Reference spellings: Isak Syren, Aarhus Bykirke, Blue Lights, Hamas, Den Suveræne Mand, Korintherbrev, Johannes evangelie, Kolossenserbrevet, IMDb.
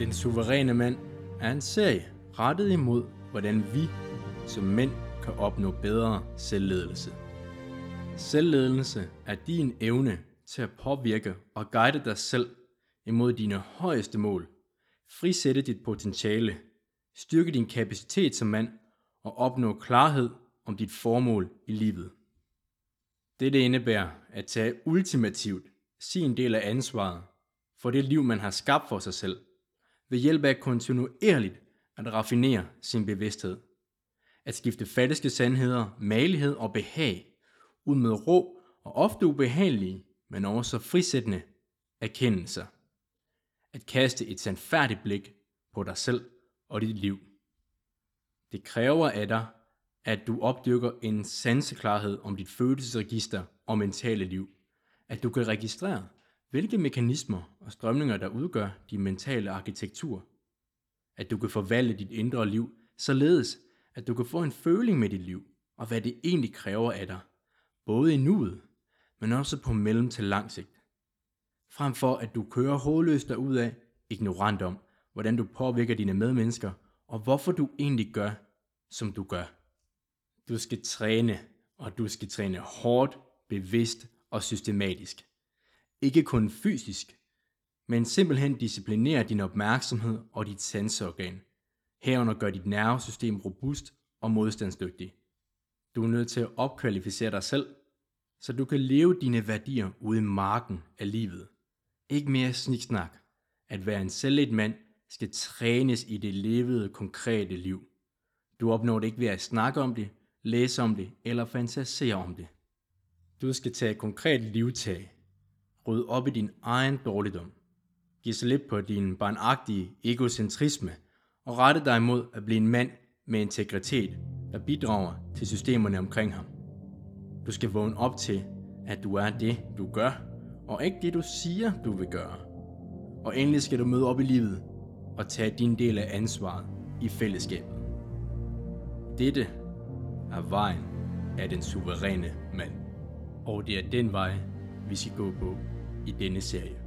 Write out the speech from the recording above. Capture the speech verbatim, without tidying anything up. Den Suveræne Mand er en serie rettet imod, hvordan vi som mænd kan opnå bedre selvledelse. Selvledelse er din evne til at påvirke og guide dig selv imod dine højeste mål, frisætte dit potentiale, styrke din kapacitet som mand og opnå klarhed om dit formål i livet. Dette indebærer at tage ultimativt sin del af ansvaret for det liv, man har skabt for sig selv, ved hjælp af kontinuerligt at raffinere sin bevidsthed. At skifte falske sandheder, malighed og behag ud med rå og ofte ubehagelige, men også frisættende erkendelser. At kaste et sandfærdigt blik på dig selv og dit liv. Det kræver af dig, at du opdyrker en sanseklarhed om dit følelsesregister og mentale liv. At du kan registrere, hvilke mekanismer og strømninger, der udgør din mentale arkitektur. At du kan forvalte dit indre liv, således at du kan få en føling med dit liv, og hvad det egentlig kræver af dig, både i nuet, men også på mellem til lang sigt. Frem for at du kører hovedløst derudad, ignorant om, hvordan du påvirker dine medmennesker, og hvorfor du egentlig gør, som du gør. Du skal træne, og du skal træne hårdt, bevidst og systematisk. Ikke kun fysisk, men simpelthen disciplinere din opmærksomhed og dit sanseorgan. Herunder gør dit nervesystem robust og modstandsdygtig. Du er nødt til at opkvalificere dig selv, så du kan leve dine værdier ude i marken af livet. Ikke mere sniksnak. At være en selvledt mand skal trænes i det levede, konkrete liv. Du opnår det ikke ved at snakke om det, læse om det eller fantasere om det. Du skal tage konkret livtag. Ryd op i din egen dårligdom. Giv slip på din barnagtige egocentrisme og rette dig imod at blive en mand med integritet, der bidrager til systemerne omkring ham. Du skal vågne op til, at du er det, du gør, og ikke det, du siger, du vil gøre. Og endelig skal du møde op i livet og tage din del af ansvaret i fællesskabet. Dette er vejen af den suveræne mand, og det er den vej, vi skal gå på i denne serie.